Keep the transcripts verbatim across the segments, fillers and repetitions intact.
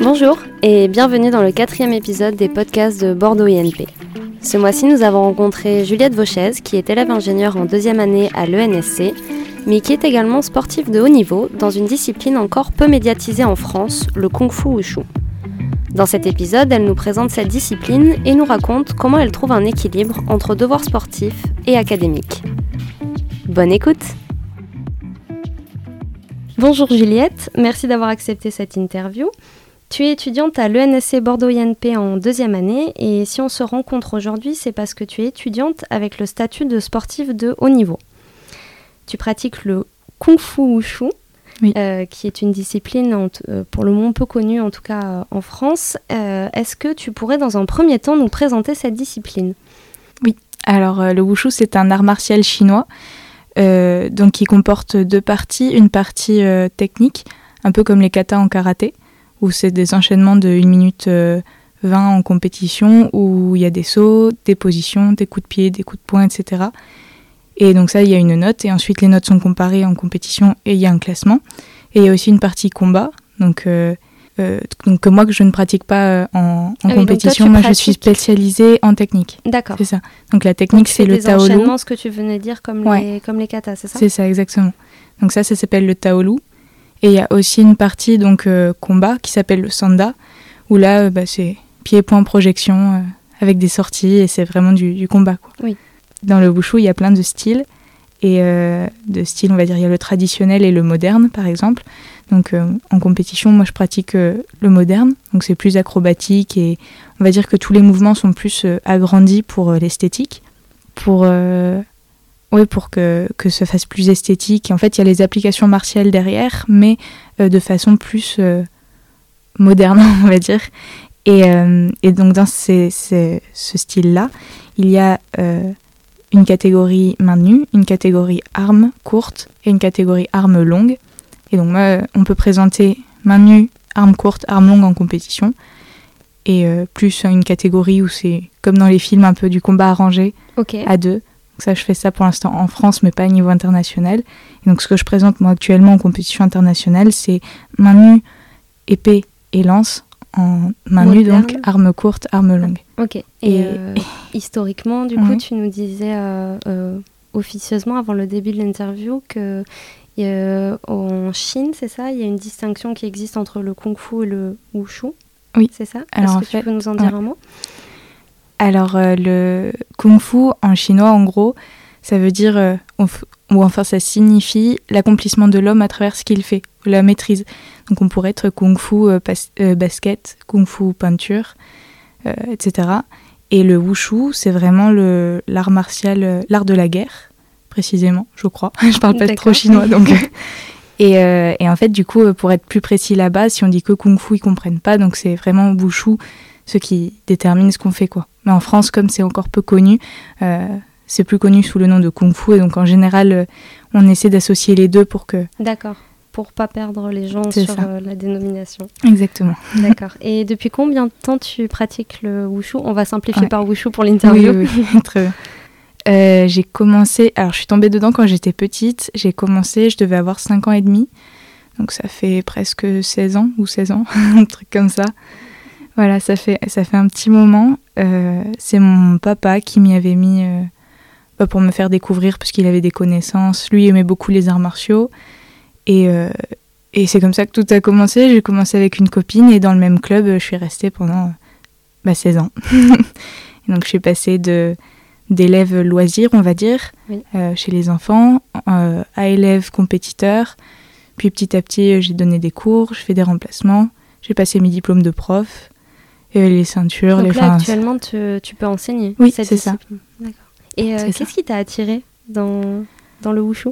Bonjour et bienvenue dans le quatrième épisode des podcasts de Bordeaux I N P. Ce mois-ci, nous avons rencontré Juliette Vauchez, qui est élève ingénieure en deuxième année à l'E N S C, mais qui est également sportive de haut niveau dans une discipline encore peu médiatisée en France, le Kung Fu Wushu. Dans cet épisode, elle nous présente cette discipline et nous raconte comment elle trouve un équilibre entre devoirs sportifs et académiques. Bonne écoute! Bonjour Juliette, merci d'avoir accepté cette interview. Tu es étudiante à l'E N S C Bordeaux I N P en deuxième année et si on se rencontre aujourd'hui, c'est parce que tu es étudiante avec le statut de sportive de haut niveau. Tu pratiques le Kung Fu Wushu, oui. euh, qui est une discipline t- pour le moment peu connue, en tout cas euh, en France. Euh, est-ce que tu pourrais dans un premier temps nous présenter cette discipline ? Oui, alors euh, le Wushu c'est un art martial chinois. Euh, donc qui comporte deux parties, une partie euh, technique, un peu comme les katas en karaté, où c'est des enchaînements de une minute euh, vingt en compétition, où il y a des sauts, des positions, des coups de pied, des coups de poing, et cetera. Et donc ça, il y a une note, et ensuite les notes sont comparées en compétition, et il y a un classement. Et il y a aussi une partie combat, donc, euh, euh, donc que moi je ne pratique pas en, en ah oui, compétition, moi pratiques... je suis spécialisée en technique. D'accord. C'est ça. Donc la technique donc, c'est le taolu. C'est des enchaînements, ce que tu venais dire, comme, ouais. les, comme les katas, c'est ça ? C'est ça, exactement. Donc ça, ça s'appelle le taolu. Et il y a aussi une partie donc euh, combat qui s'appelle le sanda, où là euh, bah, c'est pied, point, projection, euh, avec des sorties, et c'est vraiment du, du combat, quoi. Oui. Dans le wushu, il y a plein de styles, et euh, de styles, on va dire, il y a le traditionnel et le moderne, par exemple. Donc euh, en compétition, moi je pratique euh, le moderne, donc c'est plus acrobatique, et on va dire que tous les mouvements sont plus euh, agrandis pour euh, l'esthétique, pour, euh, ouais, pour que, que ça fasse plus esthétique. Et en fait, il y a les applications martiales derrière, mais euh, de façon plus euh, moderne, on va dire. Et, euh, et donc dans ces, ces, ce style-là, il y a... Euh, une catégorie main nue, une catégorie arme courte et une catégorie arme longue. Et donc, euh, on peut présenter main nue, arme courte, arme longue en compétition. Et euh, plus une catégorie où c'est comme dans les films, un peu du combat arrangé, okay. à deux. Donc ça, je fais ça pour l'instant en France, mais pas à niveau international. Et donc, ce que je présente moi actuellement en compétition internationale, c'est main nue, épée et lance. En main nue, donc, arme courte, arme longue. Ok. Et, et euh, historiquement, du coup, ouais. tu nous disais euh, euh, officieusement, avant le début de l'interview, qu'en euh, Chine, c'est ça, il y a une distinction qui existe entre le Kung Fu et le Wushu. Oui. C'est ça ? Alors, Est-ce que fait, tu peux nous en dire ouais. un mot ? Alors, euh, le Kung Fu, en chinois, en gros, ça veut dire, euh, ou enfin, ça signifie l'accomplissement de l'homme à travers ce qu'il fait. La maîtrise. Donc on pourrait être Kung Fu euh, pas, euh, basket, Kung Fu peinture, euh, et cetera. Et le Wushu, c'est vraiment le, l'art martial, euh, l'art de la guerre, précisément, je crois. Je parle pas trop chinois, donc. et, euh, et en fait, du coup, pour être plus précis là-bas, si on dit que Kung Fu, ils comprennent pas, donc c'est vraiment Wushu, ce qui détermine ce qu'on fait, quoi. Mais en France, comme c'est encore peu connu, euh, c'est plus connu sous le nom de Kung Fu, et donc en général, euh, on essaie d'associer les deux pour que... D'accord. Pour pas perdre les gens C'est sur euh, la dénomination. Exactement. D'accord. Et depuis combien de temps tu pratiques le wushu ? On va simplifier ouais. par wushu pour l'interview. Oui, oui, oui. Très bien. Euh, j'ai commencé... Alors, je suis tombée dedans quand j'étais petite. J'ai commencé, je devais avoir cinq ans et demi. Donc, ça fait presque seize ans ou seize ans, un truc comme ça. Voilà, ça fait, ça fait un petit moment. Euh, c'est mon papa qui m'y avait mis euh, pour me faire découvrir parce qu'il avait des connaissances. Lui, il aimait beaucoup les arts martiaux. Et, euh, et c'est comme ça que tout a commencé. J'ai commencé avec une copine et dans le même club, je suis restée pendant bah, seize ans. Et donc je suis passée de, d'élève loisir, on va dire, oui. euh, chez les enfants, euh, à élève compétiteur. Puis petit à petit, j'ai donné des cours, je fais des remplacements. J'ai passé mes diplômes de prof, et les ceintures. Donc les là, actuellement, tu, tu peux enseigner. Oui, cette c'est discipline. Ça. D'accord. Et euh, c'est qu'est-ce ça. qui t'a attirée dans, dans le wushu ?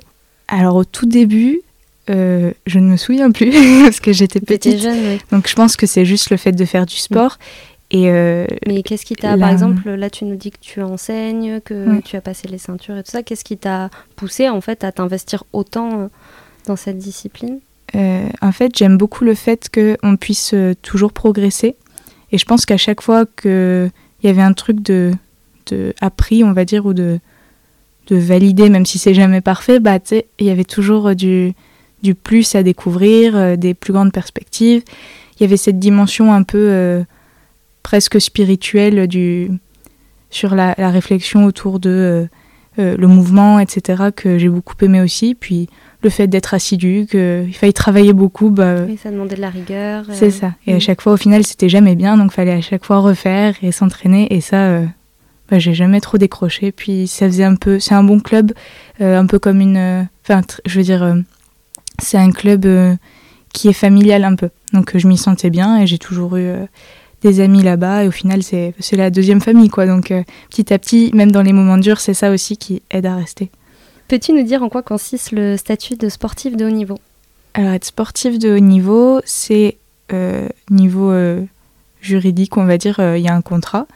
Alors au tout début... Euh, je ne me souviens plus parce que j'étais petite. J'étais jeune, oui. Donc je pense que c'est juste le fait de faire du sport. Oui. Et euh, mais qu'est-ce qui t'a, la... par exemple, là tu nous dis que tu enseignes, que oui. tu as passé les ceintures et tout ça. Qu'est-ce qui t'a poussé en fait à t'investir autant dans cette discipline ? euh, En fait, j'aime beaucoup le fait qu'on puisse toujours progresser. Et je pense qu'à chaque fois qu'il y avait un truc de, de appris, on va dire, ou de de valider, même si c'est jamais parfait, bah, tu sais, il y avait toujours du, du plus à découvrir, euh, des plus grandes perspectives. Il y avait cette dimension un peu euh, presque spirituelle du, sur la, la réflexion autour de euh, euh, le mouvement, et cetera, que j'ai beaucoup aimé aussi. Puis le fait d'être assidu, qu'il fallait travailler beaucoup. Bah, et ça demandait de la rigueur. Euh... C'est ça. Et mmh. à chaque fois, au final, c'était jamais bien, donc il fallait à chaque fois refaire et s'entraîner. Et ça... Euh, Bah, j'ai jamais trop décroché, puis ça faisait un peu, c'est un bon club, euh, un peu comme une, enfin, euh, je veux dire, euh, c'est un club euh, qui est familial un peu, donc euh, je m'y sentais bien et j'ai toujours eu euh, des amis là-bas et au final c'est, c'est la deuxième famille quoi, donc euh, petit à petit, même dans les moments durs, c'est ça aussi qui aide à rester. Peux-tu nous dire en quoi consiste le statut de sportif de haut niveau ? Alors être sportif de haut niveau, c'est euh, niveau euh, juridique, on va dire, il euh, y a un contrat.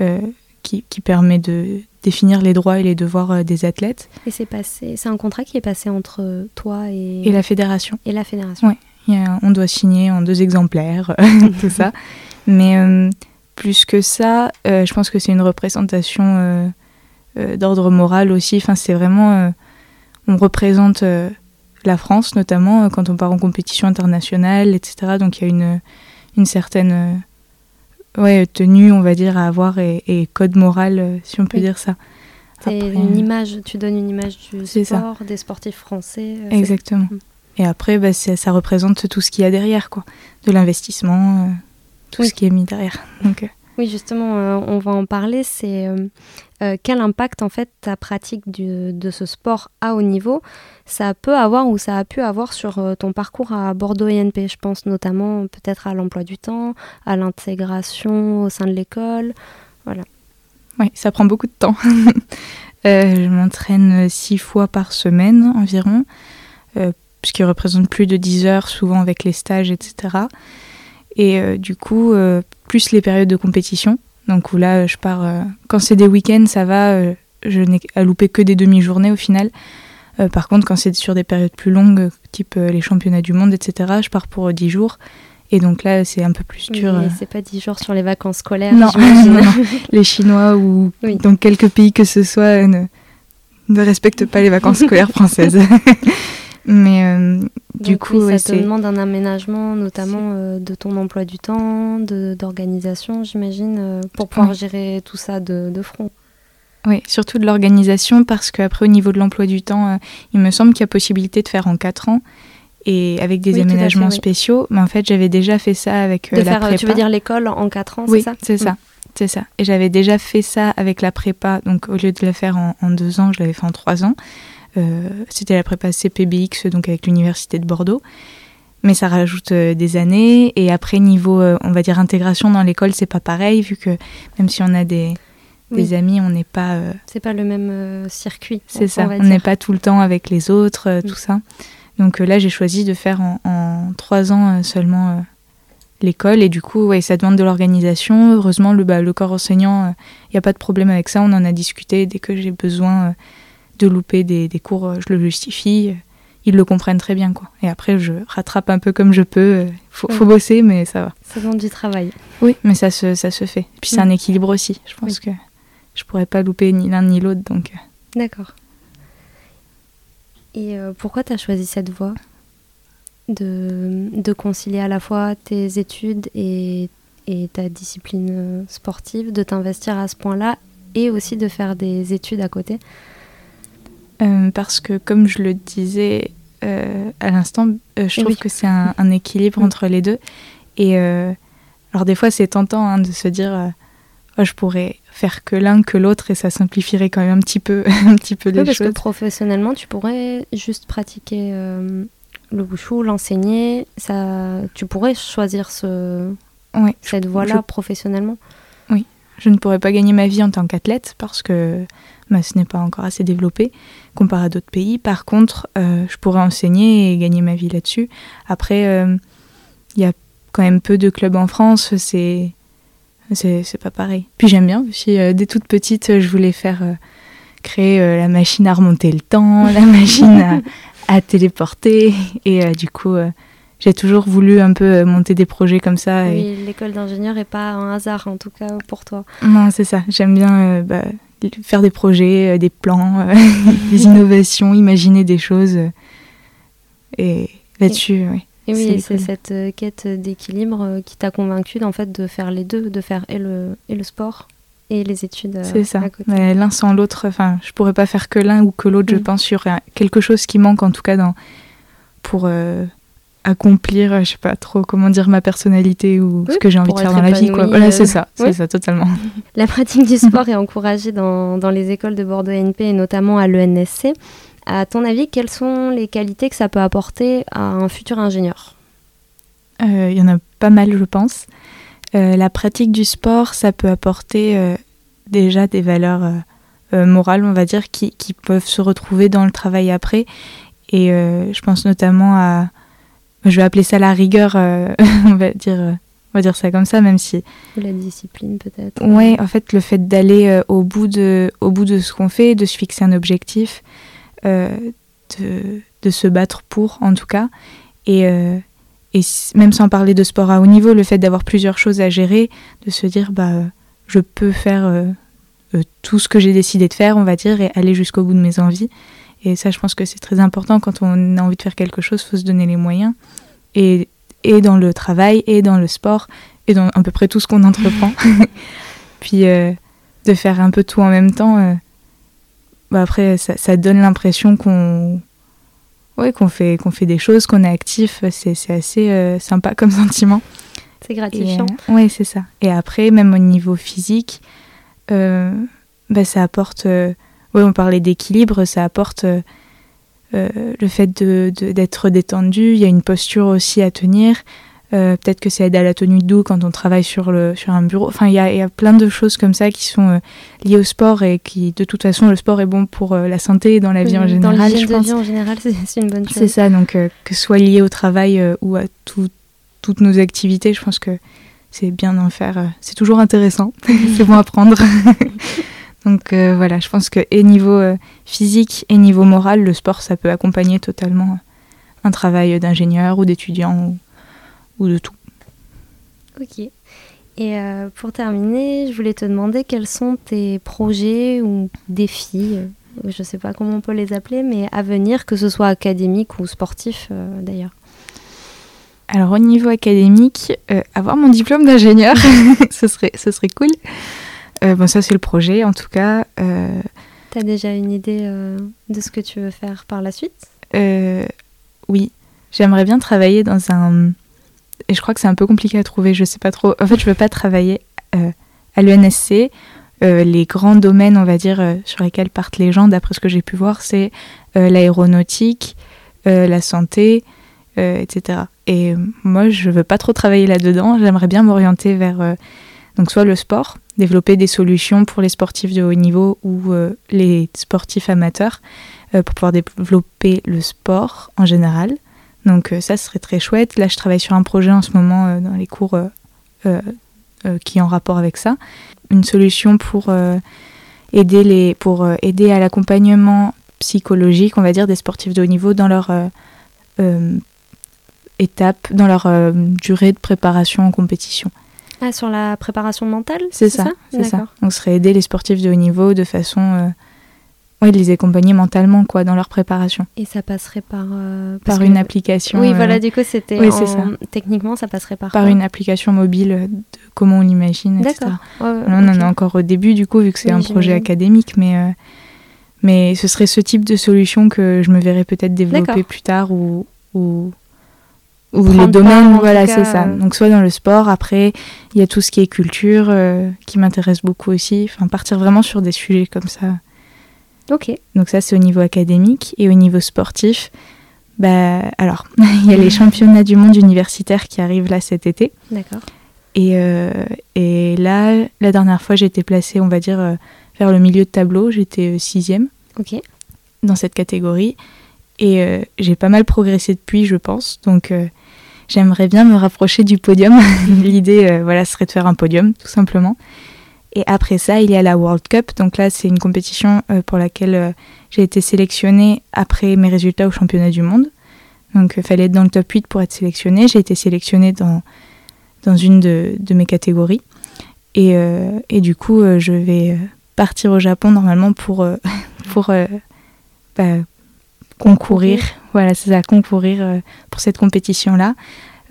Euh, Qui, qui permet de définir les droits et les devoirs des athlètes. Et c'est passé, c'est un contrat qui est passé entre toi et... Et la fédération. Et la fédération. Oui, il y a, on doit signer en deux exemplaires, tout ça. Mais euh, plus que ça, euh, je pense que c'est une représentation euh, euh, d'ordre moral aussi. Enfin, c'est vraiment... Euh, on représente euh, la France, notamment, euh, quand on part en compétition internationale, et cetera. Donc il y a une, une certaine... Euh, Ouais, tenue, on va dire, à avoir et, et code moral, si on peut oui. dire ça. Après, c'est une image, tu donnes une image du sport, ça. Des sportifs français. Euh, Exactement. C'est... Et après, bah, c'est, ça représente tout ce qu'il y a derrière, quoi. De l'investissement, euh, tout oui. ce qui est mis derrière. Donc, euh... Oui, justement, euh, on va en parler. C'est euh, euh, quel impact, en fait, ta pratique du, de ce sport à haut niveau, ça peut avoir ou ça a pu avoir sur euh, ton parcours à Bordeaux I N P. Je pense notamment peut-être à l'emploi du temps, à l'intégration au sein de l'école. Voilà. Oui, ça prend beaucoup de temps. euh, je m'entraîne six fois par semaine environ, euh, ce qui représente plus de dix heures, souvent avec les stages, et cetera. Et euh, du coup... Euh, plus les périodes de compétition, donc où là je pars, euh, quand c'est des week-ends ça va, euh, je n'ai à louper que des demi-journées au final, euh, par contre quand c'est sur des périodes plus longues, type euh, les championnats du monde, et cetera, je pars pour euh, dix jours, et donc là c'est un peu plus dur. Mais euh... c'est pas dix jours sur les vacances scolaires, non, non, non. Les Chinois ou oui. dans quelques pays que ce soit euh, ne, ne respectent pas les vacances scolaires françaises. Mais euh, du donc, coup, oui, ça ouais, te c'est... demande un aménagement, notamment euh, de ton emploi du temps, de, d'organisation, j'imagine, euh, pour pouvoir oui. gérer tout ça de, de front. Oui, surtout de l'organisation, parce qu'après, au niveau de l'emploi du temps, euh, il me semble qu'il y a possibilité de faire en quatre ans, et avec des oui, aménagements fait, spéciaux. Oui. Mais en fait, j'avais déjà fait ça avec euh, de la faire, prépa. Tu veux dire l'école en quatre ans, oui, c'est ça ? Oui, c'est mmh. ça. C'est ça. Et j'avais déjà fait ça avec la prépa, donc au lieu de la faire en, en deux ans, je l'avais fait en trois ans. Euh, c'était la prépa C P B X, donc avec l'université de Bordeaux, mais ça rajoute euh, des années. Et après niveau euh, on va dire intégration dans l'école, c'est pas pareil, vu que même si on a des, oui. des amis, on n'est pas euh... c'est pas le même euh, circuit, c'est ça, on n'est pas tout le temps avec les autres, euh, oui. tout ça, donc euh, là j'ai choisi de faire en, en trois ans euh, seulement euh, l'école. Et du coup ouais, ça demande de l'organisation. Heureusement le, bah, le corps enseignant, il euh, n'y a pas de problème avec ça, on en a discuté. Dès que j'ai besoin euh, de louper des, des cours, je le justifie, ils le comprennent très bien, quoi. Et après, je rattrape un peu comme je peux, faut, ouais. faut bosser, mais ça va. Ça demande du travail. Oui, mais ça se, ça se fait. Et puis ouais. c'est un équilibre aussi, je pense oui. que je pourrais pas louper ni l'un ni l'autre, donc... D'accord. Et euh, pourquoi tu as choisi cette voie de, de concilier à la fois tes études et, et ta discipline sportive, de t'investir à ce point-là, et aussi de faire des études à côté ? Euh, parce que, comme je le disais euh, à l'instant, euh, je trouve oui. que c'est un, un équilibre mmh. entre les deux. Et euh, alors des fois, c'est tentant hein, de se dire, euh, oh, je pourrais faire que l'un que l'autre et ça simplifierait quand même un petit peu, un petit peu oui, les parce choses. Parce que professionnellement, tu pourrais juste pratiquer euh, le wushu, l'enseigner. Ça, tu pourrais choisir ce, oui, cette je, voie-là je... professionnellement. Oui, je ne pourrais pas gagner ma vie en tant qu'athlète parce que... Bah, ce n'est pas encore assez développé comparé à d'autres pays. Par contre, euh, je pourrais enseigner et gagner ma vie là-dessus. Après, il euh, y a quand même peu de clubs en France, c'est, c'est, c'est pas pareil. Puis j'aime bien aussi, euh, dès toute petite, je voulais faire euh, créer euh, la machine à remonter le temps, la machine à, à téléporter. Et euh, du coup, euh, j'ai toujours voulu un peu monter des projets comme ça. Oui, et... l'école d'ingénieur n'est pas un hasard, en tout cas, pour toi. Non, c'est ça. J'aime bien... Euh, bah, faire des projets, des plans, des innovations, imaginer des choses. Et là-dessus, et, oui. Et oui, c'est, c'est cette quête d'équilibre qui t'a convaincue en fait, de faire les deux, de faire et le, et le sport et les études c'est euh, ça. À côté. Mais l'un sans l'autre, je ne pourrais pas faire que l'un ou que l'autre, mmh. je pense, sur quelque chose qui manque en tout cas dans, pour... Euh, accomplir, je sais pas trop comment dire, ma personnalité ou oui, ce que j'ai envie de faire dans la vie, quoi. Voilà, c'est ça, c'est oui. ça totalement. La pratique du sport est encouragée dans, dans les écoles de Bordeaux I N P et notamment à l'E N S C. À ton avis, quelles sont les qualités que ça peut apporter à un futur ingénieur ? Euh, il y en a pas mal, je pense. Euh, la pratique du sport, ça peut apporter euh, déjà des valeurs euh, morales, on va dire, qui, qui peuvent se retrouver dans le travail après. Et euh, je pense notamment à je vais appeler ça la rigueur, euh, on va dire, on va dire ça comme ça, même si... La discipline, peut-être. Oui, en fait, le fait d'aller euh, au bout de, au bout de ce qu'on fait, de se fixer un objectif, euh, de, de se battre pour, en tout cas. Et, euh, et même sans parler de sport à haut niveau, le fait d'avoir plusieurs choses à gérer, de se dire, bah, je peux faire euh, euh, tout ce que j'ai décidé de faire, on va dire, et aller jusqu'au bout de mes envies. Et ça, je pense que c'est très important. Quand on a envie de faire quelque chose, il faut se donner les moyens. Et, et dans le travail, et dans le sport, et dans à peu près tout ce qu'on entreprend. Puis euh, de faire un peu tout en même temps, euh, bah après, ça, ça donne l'impression qu'on, ouais, qu'on, fait, qu'on fait des choses, qu'on est actif. C'est, c'est assez euh, sympa comme sentiment. C'est gratifiant. Euh, oui, c'est ça. Et après, même au niveau physique, euh, bah, ça apporte... Euh, Oui, on parlait d'équilibre, ça apporte euh, euh, le fait de, de, d'être détendu, il y a une posture aussi à tenir, euh, peut-être que ça aide à la tenue de dos quand on travaille sur, le, sur un bureau, enfin il y a, y a plein de choses comme ça qui sont euh, liées au sport et qui de toute façon le sport est bon pour euh, la santé et dans la vie oui, en général. Dans la vie, je pense. vie en général, c'est, c'est une bonne chose. C'est ça, donc euh, que ce soit lié au travail euh, ou à tout, toutes nos activités, je pense que c'est bien d'en faire, euh, c'est toujours intéressant, c'est bon à prendre. Donc euh, voilà, je pense que et niveau euh, physique et niveau moral, le sport, ça peut accompagner totalement un travail d'ingénieur ou d'étudiant ou, ou de tout. Ok. Et euh, pour terminer, je voulais te demander quels sont tes projets ou défis, euh, je ne sais pas comment on peut les appeler, mais à venir, que ce soit académique ou sportif euh, d'ailleurs. Alors au niveau académique, euh, avoir mon diplôme d'ingénieur, ce serait, ce serait cool. Euh, bon, ça, c'est le projet, en tout cas. Euh... Tu as déjà une idée euh, de ce que tu veux faire par la suite ? euh, Oui, j'aimerais bien travailler dans un... Et je crois que c'est un peu compliqué à trouver, je sais pas trop. En fait, je veux pas travailler euh, à l'E N S C. Euh, les grands domaines, on va dire, euh, sur lesquels partent les gens, d'après ce que j'ai pu voir, c'est euh, l'aéronautique, euh, la santé, euh, et cetera. Et moi, je veux pas trop travailler là-dedans. J'aimerais bien m'orienter vers... Euh, donc, soit le sport... développer des solutions pour les sportifs de haut niveau ou euh, les sportifs amateurs euh, pour pouvoir développer le sport en général. Donc euh, ça serait très chouette. Là, je travaille sur un projet en ce moment euh, dans les cours euh, euh, euh, qui est en rapport avec ça. Une solution pour, euh, aider, les, pour euh, aider à l'accompagnement psychologique, on va dire, des sportifs de haut niveau dans leur euh, euh, étape, dans leur euh, durée de préparation en compétition. Ah, sur la préparation mentale, c'est, c'est ça, ça c'est ça. On serait aider les sportifs de haut niveau de façon... Euh, oui, de les accompagner mentalement, quoi, dans leur préparation. Et ça passerait par... Euh, par une que... application... Oui, euh... voilà, du coup, c'était... Oui, en... c'est ça. Techniquement, ça passerait par... Par quoi une application mobile, de comment on l'imagine, d'accord. et cetera. Ouais, ouais, non, okay. On en est encore au début, du coup, vu que c'est oui, un j'imagine. projet académique, mais, euh, mais ce serait ce type de solution que je me verrais peut-être développer d'accord. plus tard ou... ou... Ou les domaines, voilà, c'est ça. Donc, soit dans le sport, après, il y a tout ce qui est culture, euh, qui m'intéresse beaucoup aussi. Enfin, partir vraiment sur des sujets comme ça. Ok. Donc, ça, c'est au niveau académique. Et au niveau sportif, bah, alors, il y a les championnats du monde universitaires qui arrivent là cet été. D'accord. Et, euh, et là, la dernière fois, j'étais placée, on va dire, euh, vers le milieu de tableau. J'étais sixième. Ok. Dans cette catégorie. Et euh, j'ai pas mal progressé depuis, je pense. Donc, euh, j'aimerais bien me rapprocher du podium. L'idée, euh, voilà, serait de faire un podium, tout simplement. Et après ça, il y a la World Cup. Donc là, c'est une compétition euh, pour laquelle euh, j'ai été sélectionnée après mes résultats au championnat du monde. Donc, il euh, fallait être dans le top huit pour être sélectionnée. J'ai été sélectionnée dans, dans une de, de mes catégories. Et, euh, et du coup, euh, je vais euh, partir au Japon normalement pour, euh, pour euh, bah, concourir. Voilà, c'est ça, concourir euh, pour cette compétition-là.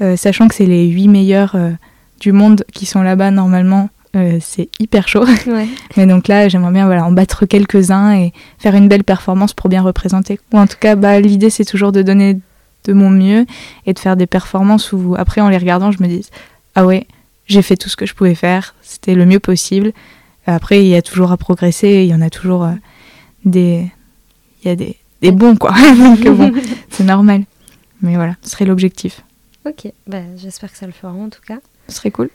Euh, sachant que c'est les huit meilleurs euh, du monde qui sont là-bas normalement, euh, c'est hyper chaud. Ouais. Mais donc là, j'aimerais bien voilà, en battre quelques-uns et faire une belle performance pour bien représenter. Ou en tout cas, bah, l'idée, c'est toujours de donner de mon mieux et de faire des performances où après, en les regardant, je me dis « Ah ouais, j'ai fait tout ce que je pouvais faire, c'était le mieux possible ». Après, il y a toujours à progresser, il y en a toujours euh, des... Il y a des, des bons, quoi. Donc bon, c'est normal. Mais voilà, ce serait l'objectif. Ok, bah, j'espère que ça le fera en tout cas. Ce serait cool.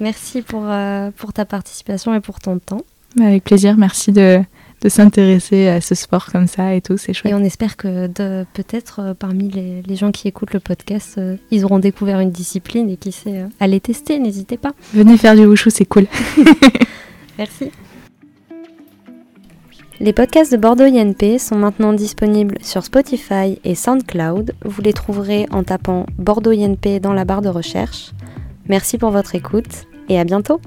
Merci pour, euh, pour ta participation et pour ton temps. Bah, avec plaisir, merci de, de s'intéresser à ce sport comme ça et tout, c'est chouette. Et on espère que de, peut-être euh, parmi les, les gens qui écoutent le podcast, euh, ils auront découvert une discipline et qui sait, euh, allez tester, n'hésitez pas. Venez faire du wushu, c'est cool. Merci. Les podcasts de Bordeaux I N P sont maintenant disponibles sur Spotify et SoundCloud. Vous les trouverez en tapant Bordeaux I N P dans la barre de recherche. Merci pour votre écoute et à bientôt.